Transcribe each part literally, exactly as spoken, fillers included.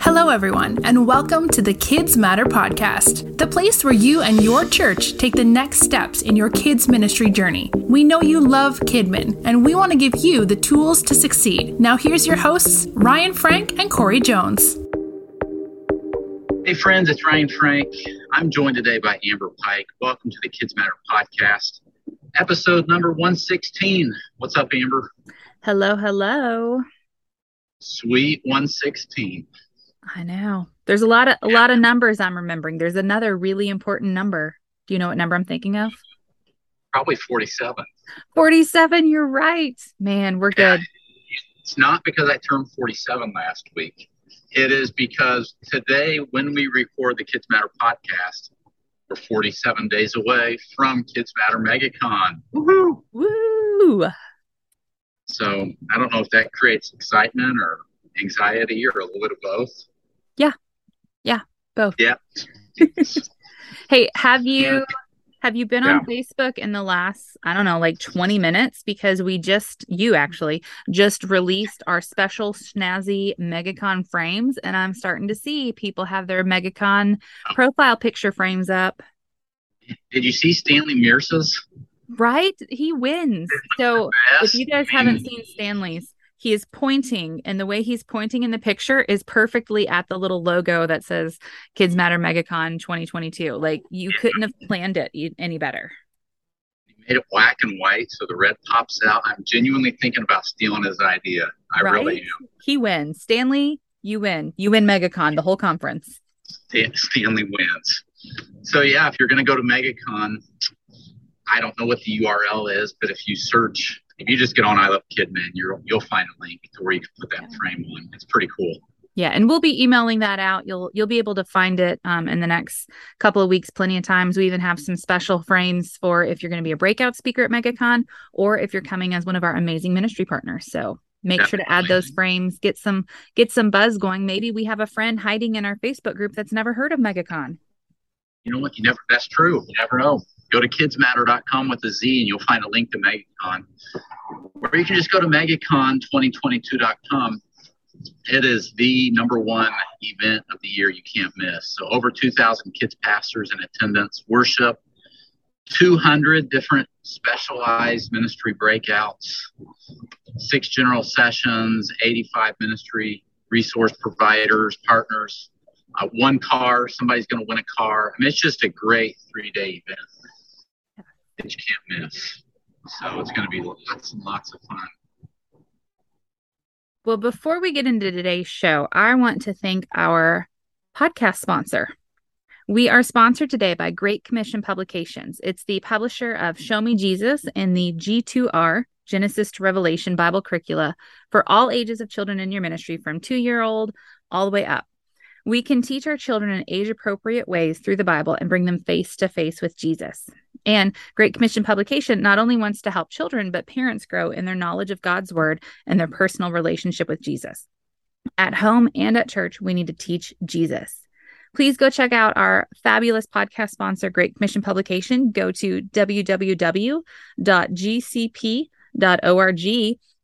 Hello, everyone, and welcome to the Kids Matter podcast, the place where you and your church take the next steps in your kids' ministry journey. We know you love KidMin, and we want to give you the tools to succeed. Now, here's your hosts, Ryan Frank and Corey Jones. Hey, friends, it's Ryan Frank. I'm joined today by Amber Pike. Welcome to the Kids Matter podcast, episode number one sixteen. What's up, Amber? Hello, hello. Sweet one sixteen. I know. There's a lot of a lot of numbers I'm remembering. There's another really important number. Do you know what number I'm thinking of? Probably forty-seven. forty-seven, you're right. Man, we're good. It's not because I turned forty-seven last week. It is because today, when we record the Kids Matter podcast, we're forty-seven days away from Kids Matter MegaCon. Woo-hoo! Woo! So I don't know if that creates excitement or anxiety or a little bit of both. Yeah. Yeah. Both. Yeah. Hey, have you, have you been yeah. on Facebook in the last, I don't know, like twenty minutes? Because we just, you actually just released our special snazzy MegaCon frames. And I'm starting to see people have their MegaCon oh. profile picture frames up. Did you see Stanley Mirza's? Right? He wins. So if you guys haven't seen Stanley's, he is pointing, and the way he's pointing in the picture is perfectly at the little logo that says Kids Matter MegaCon twenty twenty-two. Like, you couldn't have planned it any better. He made it black and white so the red pops out. I'm genuinely thinking about stealing his idea. I right? really am. He wins. Stanley, you win. You win MegaCon, the whole conference. Stanley wins. So, yeah, if you're going to go to MegaCon, I don't know what the U R L is, but if you search... If you just get on I Love KidMin, you're, you'll find a link to where you can put that frame on. It's pretty cool. Yeah, and we'll be emailing that out. You'll you'll be able to find it um, in the next couple of weeks, plenty of times. We even have some special frames for if you're going to be a breakout speaker at MegaCon or if you're coming as one of our amazing ministry partners. So make Definitely. sure to add those frames, get some get some buzz going. Maybe we have a friend hiding in our Facebook group that's never heard of MegaCon. You know what? You never. That's true. You never know. Go to kids matter dot com with a Z, and you'll find a link to MegaCon. Or you can just go to mega con twenty twenty-two dot com. It is the number one event of the year you can't miss. So over two thousand kids pastors in attendance, worship, two hundred different specialized ministry breakouts, six general sessions, eighty-five ministry resource providers, partners, uh, one car. Somebody's going to win a car. I mean, it's just a great three-day event that you can't miss. So it's going to be lots and lots of fun. Well, before we get into today's show, I want to thank our podcast sponsor. We are sponsored today by Great Commission Publications. It's the publisher of Show Me Jesus and the G two R, Genesis to Revelation Bible curricula for all ages of children in your ministry, from two-year-old all the way up. We can teach our children in age-appropriate ways through the Bible and bring them face-to-face with Jesus. And Great Commission Publication not only wants to help children, but parents grow in their knowledge of God's Word and their personal relationship with Jesus. At home and at church, we need to teach Jesus. Please go check out our fabulous podcast sponsor, Great Commission Publication. Go to w w w dot g c p dot org,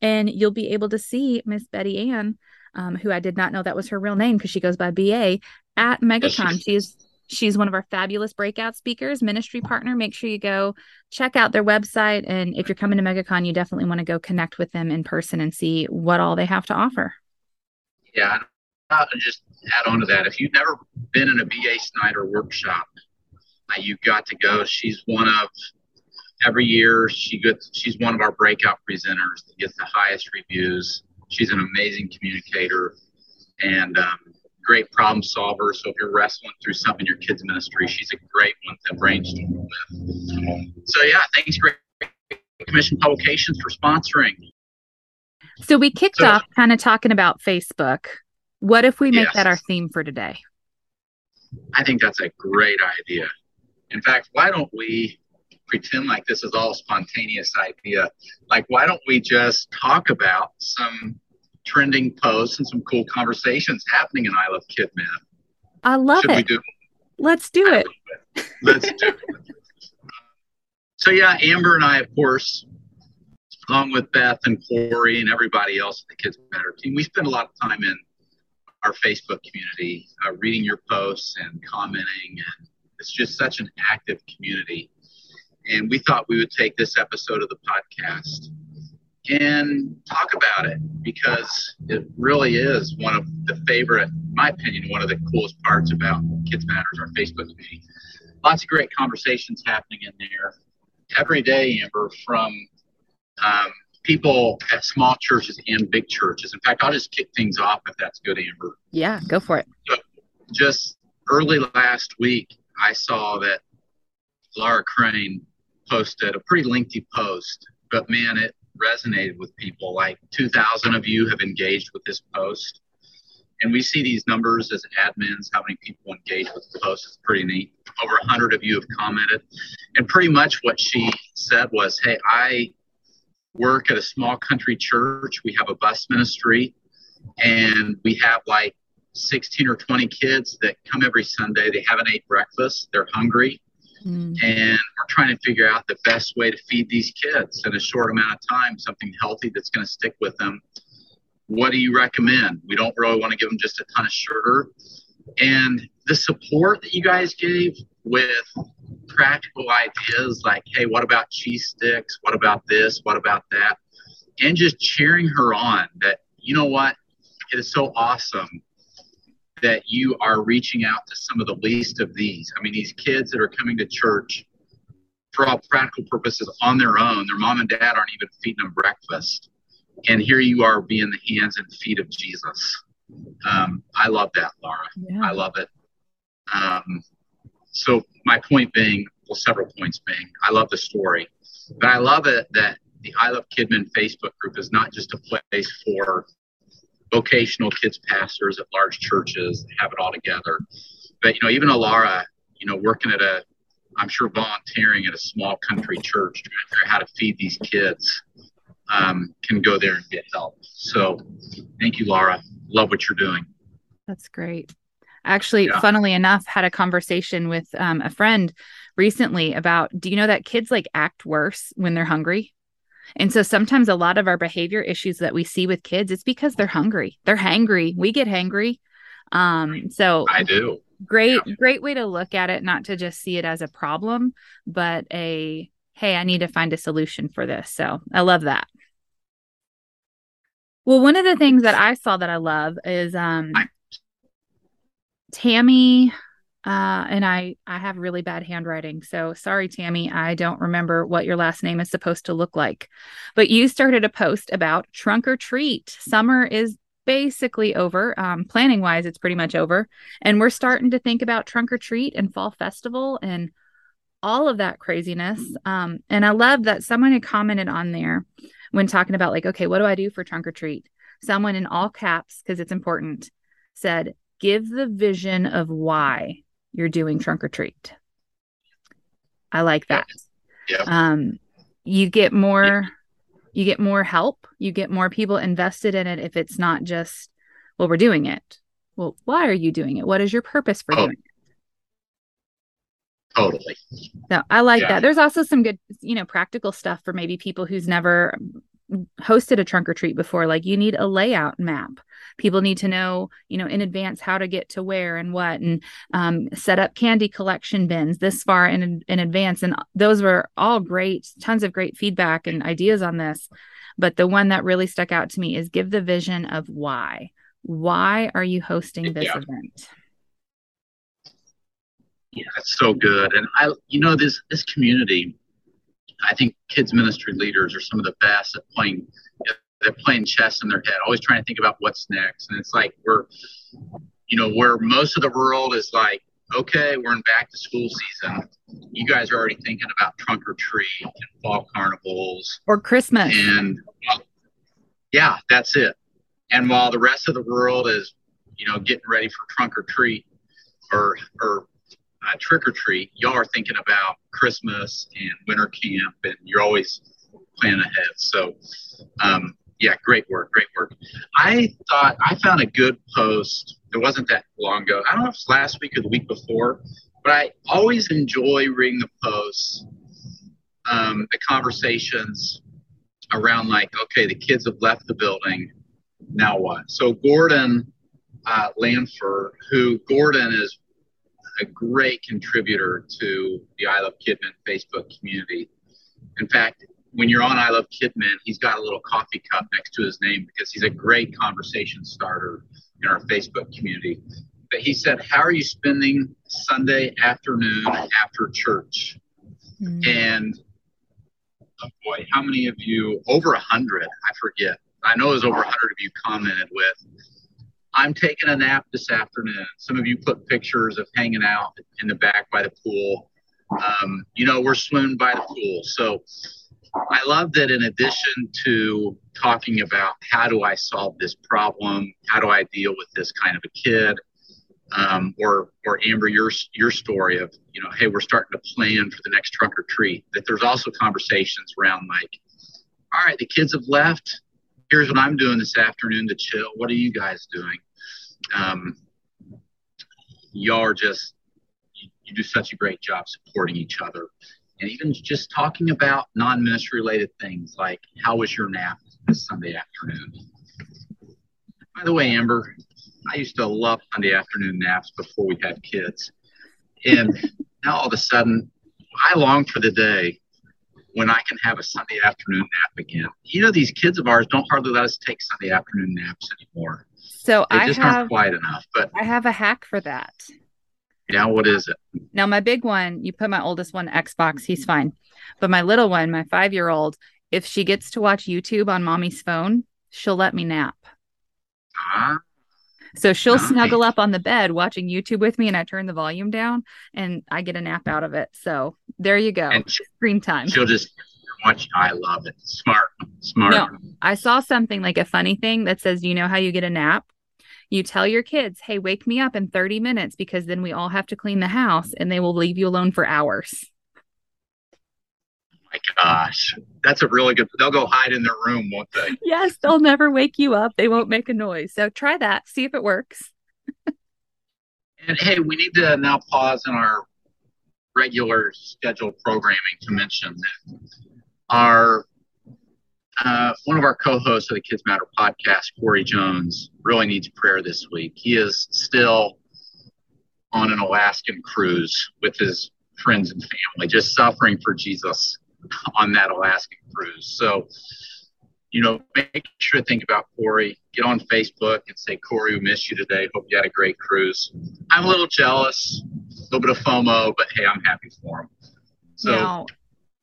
and you'll be able to see Miss Betty Ann, Um, who I did not know that was her real name because she goes by B A, at MegaCon. She is, she's one of our fabulous breakout speakers, ministry partner. Make sure you go check out their website. And if you're coming to MegaCon, you definitely want to go connect with them in person and see what all they have to offer. Yeah, I'll just add on to that. If you've never been in a B A Snyder workshop, uh, you've got to go. She's one of, every year, she gets, she's one of our breakout presenters that gets the highest reviews. She's an amazing communicator and um, great problem solver. So if you're wrestling through something in your kids' ministry, she's a great one to brainstorm with. So yeah, thanks Great Commission Publications for sponsoring. So we kicked so, off kind of talking about Facebook. What if we make yes. that our theme for today? I think that's a great idea. In fact, why don't we pretend like this is all a spontaneous idea? Like, why don't we just talk about some trending posts and some cool conversations happening in I Love KidMin? I love Should it. We do? Let's do I it. it. Let's do it. So, yeah, Amber and I, of course, along with Beth and Corey and everybody else at the Kids Matter team, we spend a lot of time in our Facebook community, uh, reading your posts and commenting. And it's just such an active community. And we thought we would take this episode of the podcast and talk about it, because it really is one of the favorite, in my opinion, one of the coolest parts about Kids Matters, our Facebook community. Lots of great conversations happening in there every day, Amber, from um, people at small churches and big churches. In fact, I'll just kick things off if that's good, Amber. Yeah, go for it. So just early last week, I saw that Laura Crane posted a pretty lengthy post, but man, it resonated with people. Like two thousand of you have engaged with this post. And we see these numbers as admins, how many people engage with the post. It's pretty neat. Over one hundred of you have commented. And pretty much what she said was, hey, I work at a small country church. We have a bus ministry. And we have like sixteen or twenty kids that come every Sunday. They haven't ate breakfast. They're hungry. Mm. And we're trying to figure out the best way to feed these kids in a short amount of time, something healthy that's going to stick with them. What do you recommend? We don't really want to give them just a ton of sugar. And the support that you guys gave with practical ideas like, hey, what about cheese sticks? What about this? What about that? And just cheering her on that, you know what? It is so awesome that you are reaching out to some of the least of these. I mean, these kids that are coming to church for all practical purposes on their own, their mom and dad aren't even feeding them breakfast. And here you are being the hands and feet of Jesus. Um, I love that, Laura. Yeah. I love it. Um, so my point being, well, several points being, I love the story. But I love it that the I Love KidMin Facebook group is not just a place for vocational kids pastors at large churches that have it all together. But, you know, even Laura, you know, working at a, I'm sure volunteering at a small country church, trying to figure out how to feed these kids. Um, can go there and get help. So thank you, Laura. Love what you're doing. That's great. Actually, yeah. Funnily enough, had a conversation with um, a friend recently about, do you know that kids like act worse when they're hungry? And so sometimes a lot of our behavior issues that we see with kids, it's because they're hungry. They're hangry. We get hangry. Um, so I do. Great, yeah. Great way to look at it, not to just see it as a problem, but a, hey, I need to find a solution for this. So I love that. Well, one of the things that I saw that I love is um, Tammy, uh, and I, I have really bad handwriting. So sorry, Tammy, I don't remember what your last name is supposed to look like. But you started a post about trunk or treat. Summer is basically over. Um, planning wise, it's pretty much over. And we're starting to think about trunk or treat and fall festival and all of that craziness. Um, and I love that someone had commented on there when talking about like, okay, what do I do for trunk or treat? Someone in all caps, because it's important, said, give the vision of why you're doing trunk or treat. I like that. Yep. Um, you get more, yep. you get more help. You get more people invested in it. If it's not just, well, we're doing it. Well, why are you doing it? What is your purpose for oh. doing it? Totally. No, I like yeah. that. There's also some good, you know, practical stuff for maybe people who's never hosted a trunk or treat before. Like you need a layout map. People need to know, you know, in advance how to get to where and what, and um, set up candy collection bins this far in in advance. And those were all great, tons of great feedback and ideas on this. But the one that really stuck out to me is give the vision of why. Why are you hosting this yeah. event? Yeah, that's so good. And I, you know, this, this community, I think kids ministry leaders are some of the best at playing, they're playing chess in their head, always trying to think about what's next. And it's like, we're, you know, where most of the world is like, okay, we're in back to school season. You guys are already thinking about trunk or treat and fall carnivals or Christmas. And well, yeah, that's it. And while the rest of the world is, you know, getting ready for trunk or treat or, or, Uh, trick or treat, y'all are thinking about Christmas and winter camp, and you're always planning ahead. So, um, yeah, great work, great work. I thought I found a good post. It wasn't that long ago. I don't know if it's last week or the week before, but I always enjoy reading the posts, um, the conversations around like, okay, the kids have left the building. Now what? So Gordon uh, Lanphere, who Gordon is a great contributor to the I Love KidMin Facebook community. In fact, when you're on I Love KidMin, he's got a little coffee cup next to his name because he's a great conversation starter in our Facebook community. But he said, how are you spending Sunday afternoon after church? Mm-hmm. And oh boy, how many of you, over one hundred, I forget. I know it was over one hundred of you commented with, I'm taking a nap this afternoon. Some of you put pictures of hanging out in the back by the pool. Um, you know, we're swimming by the pool. So I love that in addition to talking about how do I solve this problem, how do I deal with this kind of a kid, um, or, or Amber, your, your story of, you know, hey, we're starting to plan for the next trunk or treat, that there's also conversations around like, all right, the kids have left. Here's what I'm doing this afternoon to chill. What are you guys doing? Um, y'all are just, you, you do such a great job supporting each other. And even just talking about non-ministry related things like how was your nap this Sunday afternoon? By the way, Amber, I used to love Sunday afternoon naps before we had kids. And now all of a sudden, I long for the day when I can have a Sunday afternoon nap again. You know, these kids of ours don't hardly let us take Sunday afternoon naps anymore. So they I just have, aren't quiet enough. But I have a hack for that. Yeah, what is it? Now, my big one, you put my oldest one, Xbox, he's fine. But my little one, my five-year-old, if she gets to watch YouTube on mommy's phone, she'll let me nap. Uh-huh. So she'll nice. snuggle up on the bed watching YouTube with me, and I turn the volume down, and I get a nap out of it. So there you go. And she, screen time. She'll just watch. I love it. Smart, smart. No, I saw something like a funny thing that says, you know how you get a nap? You tell your kids, hey, wake me up in thirty minutes because then we all have to clean the house, and they will leave you alone for hours. My gosh, that's a really good, they'll go hide in their room, won't they? Yes, they'll never wake you up. They won't make a noise. So try that. See if it works. And hey, we need to now pause in our regular scheduled programming to mention that our, uh, one of our co-hosts of the Kids Matter podcast, Corey Jones, really needs prayer this week. He is still on an Alaskan cruise with his friends and family, just suffering for Jesus on that Alaskan cruise. So, you know, make sure to think about Corey. Get on Facebook and say, Corey, we missed you today. Hope you had a great cruise. I'm a little jealous, a little bit of FOMO, but hey, I'm happy for him. So now,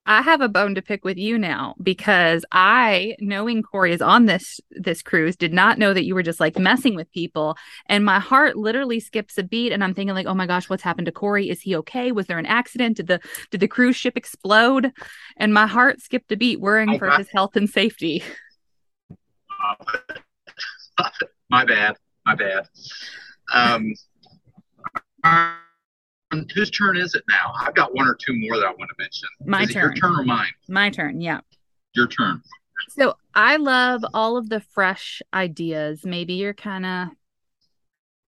I have a bone to pick with you now, because I, knowing Corey is on this this cruise, did not know that you were just like messing with people. And my heart literally skips a beat, and I'm thinking like, oh my gosh, what's happened to Corey? Is he okay? Was there an accident? Did the did the cruise ship explode? And my heart skipped a beat, worrying oh, for God. his health and safety. Uh, my bad. My bad. Um, uh, Whose turn is it now? I've got one or two more that I want to mention. My is turn. Your turn or mine? My turn, yeah. Your turn. So I love all of the fresh ideas. Maybe you're kind of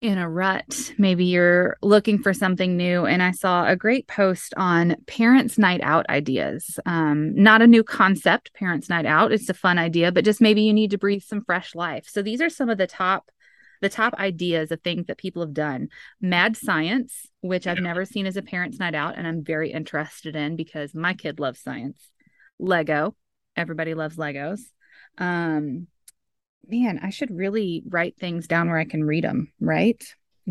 in a rut. Maybe you're looking for something new. And I saw a great post on Parents Night Out ideas. Um, not a new concept, Parents Night Out. It's a fun idea, but just maybe you need to breathe some fresh life. So these are some of the top The top ideas of things that people have done. Mad Science, which I've never seen as a parent's night out, and I'm very interested in because my kid loves science. Lego. Everybody loves Legos. Um, man, I should really write things down where I can read them, right?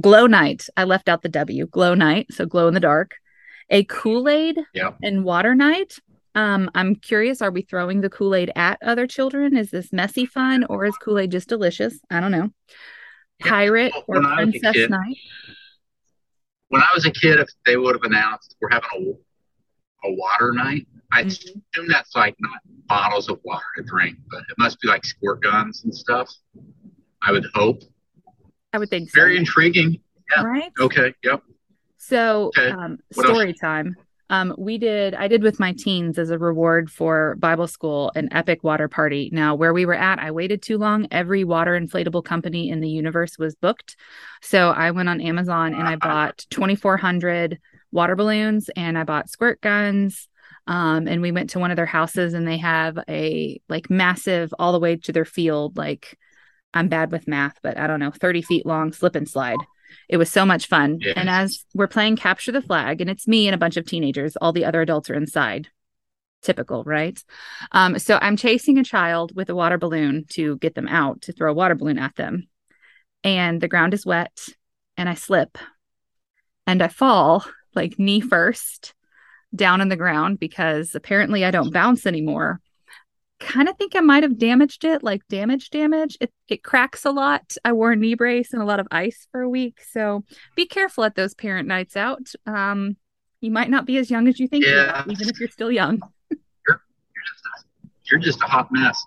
Glow Night. I left out the W. Glow Night, so glow in the dark. A Kool-Aid yeah. and water night. Um, I'm curious, are we throwing the Kool-Aid at other children? Is this messy fun, or is Kool-Aid just delicious? I don't know. Pirate yeah. well, or Princess kid, Night. When I was a kid, if they would have announced we're having a, a water night, I mm-hmm. assume that's like not bottles of water to drink, but it must be like squirt guns and stuff. I would hope. I would think Very so. Very intriguing. Yeah. Right? Okay. Yep. So okay. um, story else? time. Um, we did, I did with my teens as a reward for Bible school, an epic water party. Now where we were at, I waited too long. Every water inflatable company in the universe was booked. So I went on Amazon and I bought twenty-four hundred water balloons, and I bought squirt guns. Um, and we went to one of their houses, and they have a like massive all the way to their field, like I'm bad with math, but I don't know, thirty feet long slip and slide. It was so much fun. Yeah. And as we're playing Capture the Flag, and it's me and a bunch of teenagers, all the other adults are inside. Typical, right? Um, so I'm chasing a child with a water balloon to get them out, to throw a water balloon at them. And the ground is wet, and I slip. And I fall, like knee first, down on the ground, because apparently I don't bounce anymore. Kind of think I might have damaged it, like damage, damage. It it cracks a lot. I wore a knee brace and a lot of ice for a week. So be careful at those parent nights out. Um, you might not be as young as you think, yeah. you are, even if you're still young. you're, you're, just a, you're just a hot mess.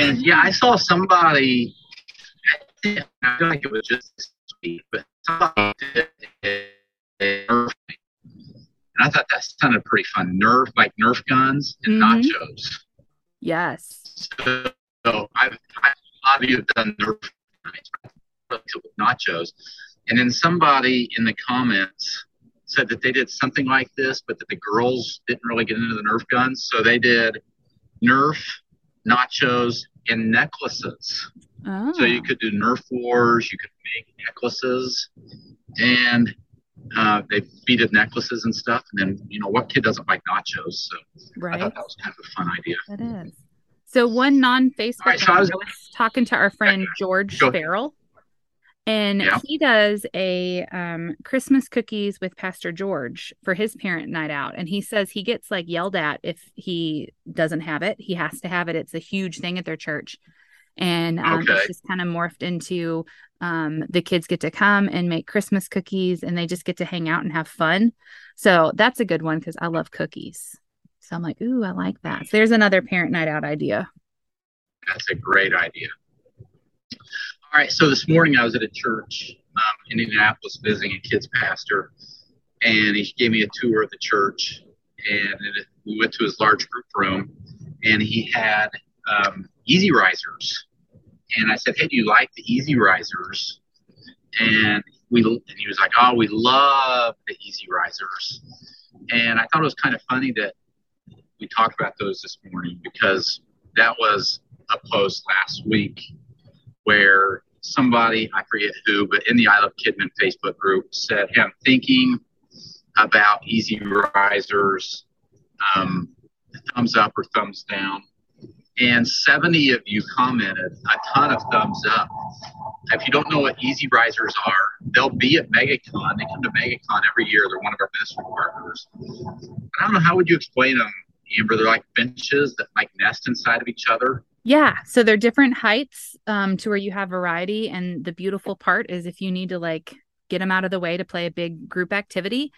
And yeah, I saw somebody, I feel like it was just this week, but somebody did a, a Nerf. And I thought that sounded pretty fun. Nerf, like Nerf guns and mm-hmm. nachos. Yes. So, so I've, I, a lot of you have done Nerf with nachos. And then somebody in the comments said that they did something like this, but that the girls didn't really get into the Nerf guns. So they did Nerf, nachos, and necklaces. Oh. So you could do Nerf wars. You could make necklaces. And uh, they beaded necklaces and stuff. And then, you know, what kid doesn't like nachos? So right. I thought that was kind of a fun idea. That is. So one non-Facebook right, so I was, I was talking to our friend George Farrell. And yeah. he does a um, Christmas cookies with Pastor George for his parent night out. And he says he gets like yelled at if he doesn't have it. He has to have it. It's a huge thing at their church. And um, okay. it's just kind of morphed into um, the kids get to come and make Christmas cookies, and they just get to hang out and have fun. So that's a good one because I love cookies. So I'm like, ooh, I like that. So there's another parent night out idea. That's a great idea. All right, so this morning I was at a church um, in Indianapolis visiting a kid's pastor, and he gave me a tour of the church, and it, we went to his large group room, and he had um, Easy Risers, and I said, hey, do you like the Easy Risers? And, we, and he was like, oh, we love the Easy Risers, and I thought it was kind of funny that we talked about those this morning because that was a post last week where somebody, I forget who, but in the I Love KidMin Facebook group said, hey, I'm thinking about Easy Risers, um, thumbs up or thumbs down. And seventy of you commented, a ton of thumbs up. If you don't know what Easy Risers are, they'll be at MegaCon. They come to MegaCon every year. They're one of our ministry partners. I don't know, how would you explain them, Amber? They're like benches that like nest inside of each other. Yeah. So they're different heights um, to where you have variety. And the beautiful part is if you need to like get them out of the way to play a big group activity,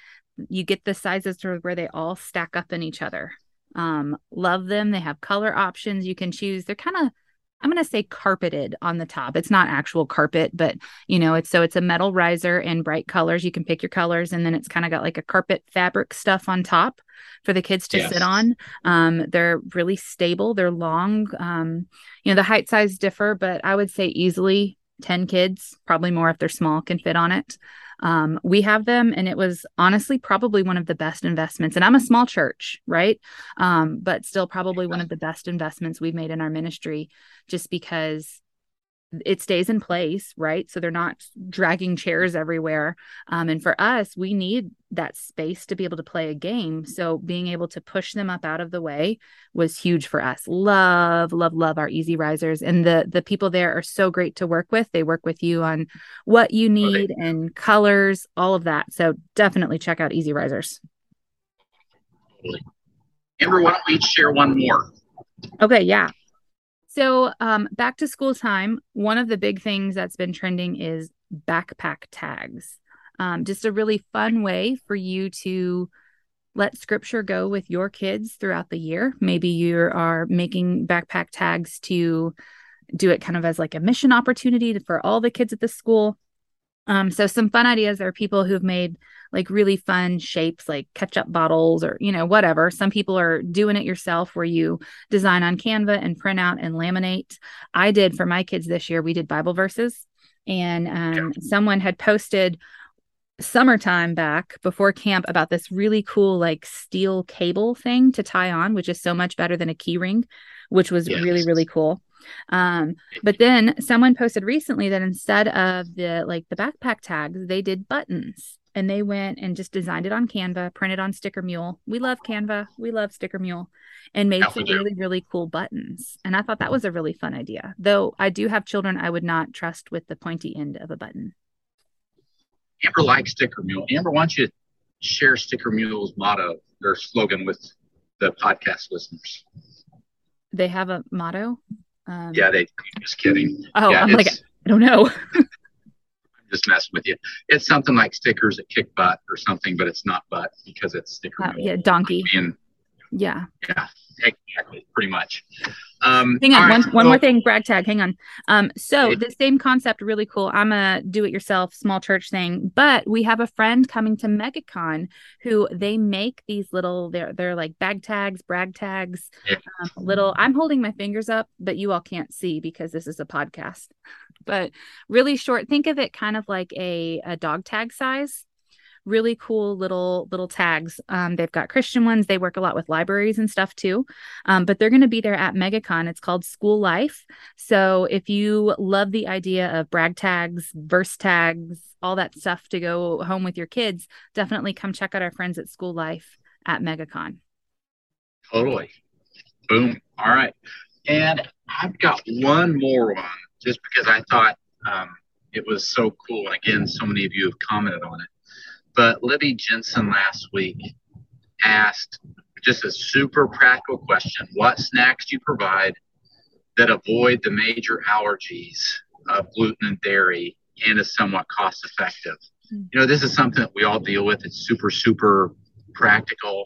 you get the sizes to where they all stack up in each other. Um, love them. They have color options. You can choose. They're kind of, I'm going to say carpeted on the top. It's not actual carpet, but you know, it's, so it's a metal riser in bright colors. You can pick your colors, and then it's kind of got like a carpet fabric stuff on top for the kids to yes. sit on. Um, they're really stable. They're long. Um, you know, the height size differ, but I would say easily ten kids, probably more if they're small, can fit on it. Um, we have them, and it was honestly probably one of the best investments. And I'm a small church, right? Um, but still probably one of the best investments we've made in our ministry, just because it stays in place, right? So they're not dragging chairs everywhere. Um, and for us, we need that space to be able to play a game. So being able to push them up out of the way was huge for us. Love, love, love our Easy Risers. And the the people there are so great to work with. They work with you on what you need okay. and colors, all of that. So definitely check out Easy Risers. Amber, why don't we share one more? Okay, yeah. So um, back to school time, one of the big things that's been trending is backpack tags. Um, just a really fun way for you to let scripture go with your kids throughout the year. Maybe you are making backpack tags to do it kind of as like a mission opportunity for all the kids at the school. Um, so some fun ideas are people who've made like really fun shapes, like ketchup bottles or, you know, whatever. Some people are doing it yourself where you design on Canva and print out and laminate. I did for my kids this year, we did Bible verses, and um, someone had posted summertime back before camp about this really cool, like steel cable thing to tie on, which is so much better than a key ring, which was yes. really, really cool. Um, but then someone posted recently that instead of the, like the backpack tags, they did buttons, and they went and just designed it on Canva, printed on Sticker Mule. We love Canva. We love Sticker Mule, and made some really, really cool buttons. And I thought that was a really fun idea, though. I do have children I would not trust with the pointy end of a button. Amber likes Sticker Mule. Amber, why don't you share Sticker Mule's motto, their slogan, with the podcast listeners? They have a motto? Um, yeah, they just kidding. Oh, yeah, I'm like, I don't know. I'm just messing with you. It's something like stickers that kick butt or something, but it's not butt because it's Sticker oh, Mule. Yeah, donkey. And, yeah. Yeah, exactly, pretty much. Um, hang on, right, one, so one go- more thing, brag tag, hang on. Um, so it, the same concept, really cool. I'm a do-it-yourself small church thing, but we have a friend coming to MegaCon who they make these little, they're, they're like bag tags, brag tags, yeah. um, little, I'm holding my fingers up, but you all can't see because this is a podcast, but really short. Think of it kind of like a, a dog tag size. Really cool little little tags. Um, they've got Christian ones. They work a lot with libraries and stuff too. Um, but they're going to be there at MegaCon. It's called School Life. So if you love the idea of brag tags, verse tags, all that stuff to go home with your kids, definitely come check out our friends at School Life at MegaCon. Totally. Boom. All right. And I've got one more one just because I thought um, it was so cool. And again, so many of you have commented on it. But Libby Jensen last week asked just a super practical question. What snacks do you provide that avoid the major allergies of gluten and dairy and is somewhat cost effective? You know, this is something that we all deal with. It's super, super practical.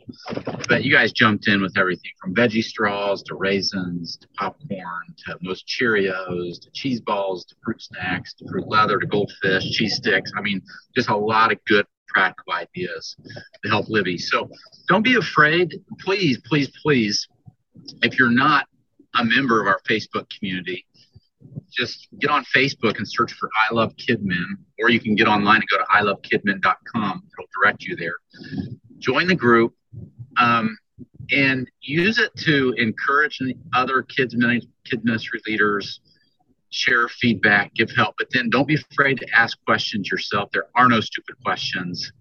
But you guys jumped in with everything from veggie straws to raisins to popcorn to most Cheerios to cheese balls to fruit snacks to fruit leather to goldfish, cheese sticks. I mean, just a lot of good practical ideas to help Libby. So don't be afraid. Please, please, please, if you're not a member of our Facebook community, just get on Facebook and search for I Love KidMin, or you can get online and go to i love kid min dot com. It'll direct you there. Join the group um, and use it to encourage other kids, kid ministry leaders, share feedback, give help, but then don't be afraid to ask questions yourself. There are no stupid questions.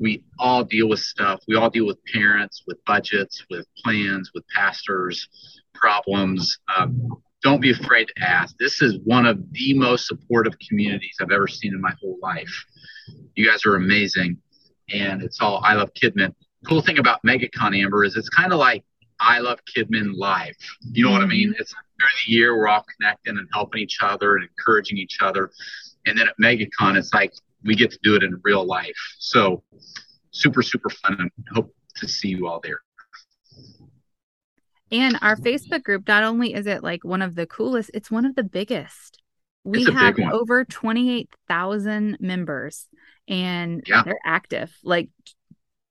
We all deal with stuff. We all deal with parents, with budgets, with plans, with pastors, problems. Um, don't be afraid to ask. This is one of the most supportive communities I've ever seen in my whole life. You guys are amazing. And it's all I Love KidMin. Cool thing about MegaCon, Amber, is it's kind of like I Love KidMin Live. You know what I mean? It's during the year we're all connecting and helping each other and encouraging each other. And then at MegaCon, it's like we get to do it in real life. So super, super fun, and hope to see you all there. And our Facebook group, not only is it like one of the coolest, it's one of the biggest. We have over twenty-eight thousand members, and yeah. they're active. Like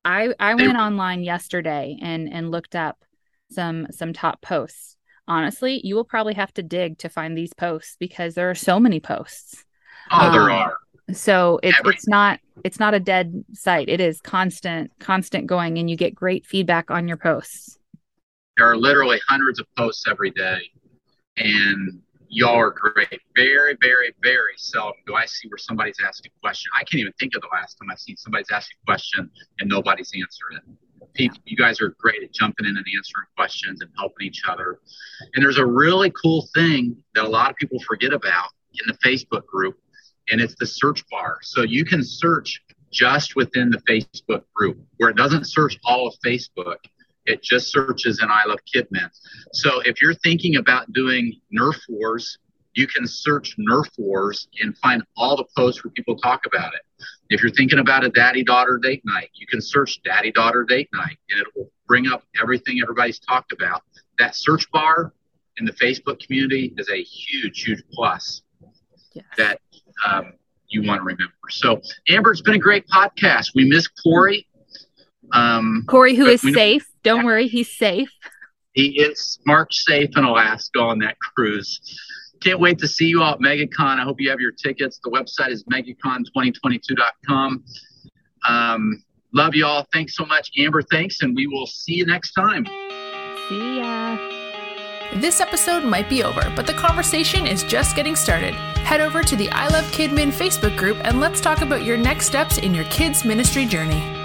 I, I they, went online yesterday and, and looked up some some top posts. Honestly, you will probably have to dig to find these posts because there are so many posts. Oh, um, there are. So it's it's not it's not a dead site. It is constant, constant going, and you get great feedback on your posts. There are literally hundreds of posts every day, and y'all are great. Very, very, very seldom do I see where somebody's asking a question. I can't even think of the last time I've seen somebody's asking a question and nobody's answered it. People, you guys are great at jumping in and answering questions and helping each other. And there's a really cool thing that a lot of people forget about in the Facebook group, and it's the search bar. So you can search just within the Facebook group, where it doesn't search all of Facebook. It just searches in I Love KidMin. So if you're thinking about doing Nerf Wars, you can search Nerf Wars and find all the posts where people talk about it. If you're thinking about a daddy-daughter date night, you can search daddy-daughter date night, and it will bring up everything everybody's talked about. That search bar in the Facebook community is a huge, huge plus yeah. that um, you want to remember. So, Amber, it's been a great podcast. We miss Corey. Um, Corey, who is safe. Don't worry, he's safe. He is marked safe in Alaska on that cruise. Can't wait to see you all at MegaCon. I hope you have your tickets. The website is megacon twenty twenty-two dot com. Um, love you all. Thanks so much, Amber. Thanks, and we will see you next time. See ya. This episode might be over, but the conversation is just getting started. Head over to the I Love KidMin Facebook group and let's talk about your next steps in your kids' ministry journey.